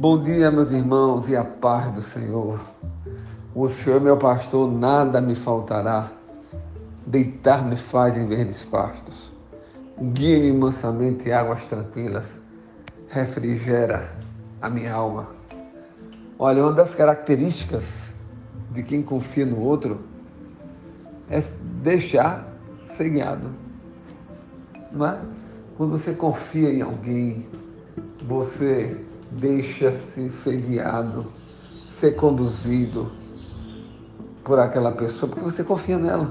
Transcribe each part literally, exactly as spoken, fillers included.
Bom dia, meus irmãos, e a paz do Senhor. O Senhor é meu pastor, nada me faltará. Deitar-me faz em verdes pastos. Guia-me mansamente em águas tranquilas. Refrigera a minha alma. Olha, uma das características de quem confia no outro é deixar ser guiado. Não é? Quando você confia em alguém, você deixa-se ser guiado, ser conduzido por aquela pessoa, porque você confia nela.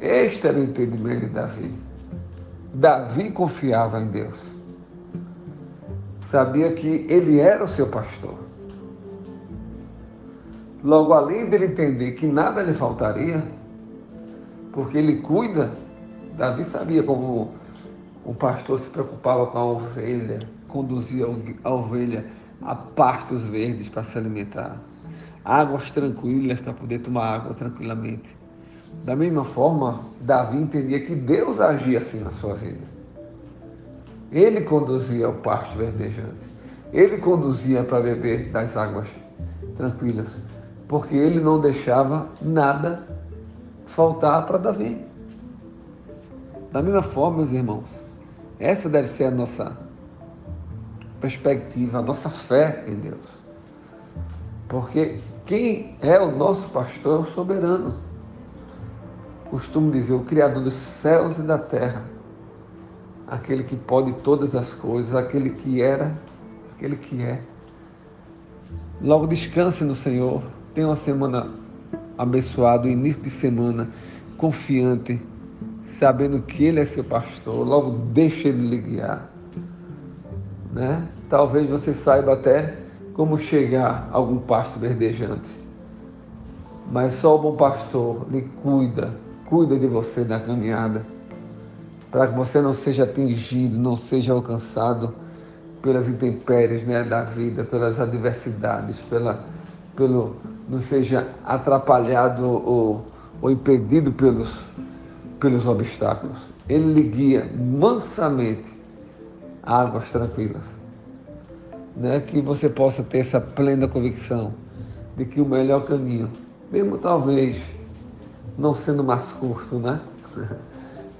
Este era o entendimento de Davi. Davi confiava em Deus. Sabia que ele era o seu pastor. Logo, além dele entender que nada lhe faltaria, porque ele cuida, Davi sabia como o pastor se preocupava com a ovelha, conduzia a ovelha a pastos verdes para se alimentar, águas tranquilas para poder tomar água tranquilamente. Da mesma forma, Davi entendia que Deus agia assim na sua vida. Ele conduzia ao pasto verdejante, ele conduzia para beber das águas tranquilas, porque ele não deixava nada faltar para Davi. Da mesma forma, meus irmãos, essa deve ser a nossa perspectiva, a nossa fé em Deus. Porque quem é o nosso pastor é o soberano. Costumo dizer, o Criador dos céus e da terra, aquele que pode todas as coisas, aquele que era, aquele que é. Logo, descanse no Senhor, tenha uma semana abençoada, início de semana confiante, sabendo que Ele é seu pastor. Logo, deixe Ele lhe guiar, né? Talvez você saiba até como chegar a algum pasto verdejante, mas só o bom pastor lhe cuida, cuida de você na caminhada, para que você não seja atingido, não seja alcançado pelas intempéries, né, da vida, pelas adversidades, pela, pelo, não seja atrapalhado ou, ou impedido pelos, pelos obstáculos. Ele lhe guia mansamente a águas tranquilas, né? Que você possa ter essa plena convicção de que o melhor caminho, mesmo talvez não sendo mais curto, né?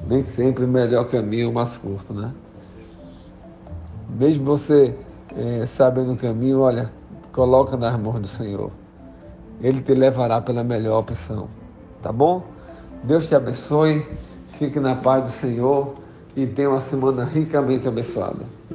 Nem sempre o melhor caminho é o mais curto, né? Mesmo você é, sabendo o caminho, olha, coloca nas mãos do Senhor. Ele te levará pela melhor opção, tá bom? Deus te abençoe, fique na paz do Senhor e tenha uma semana ricamente abençoada.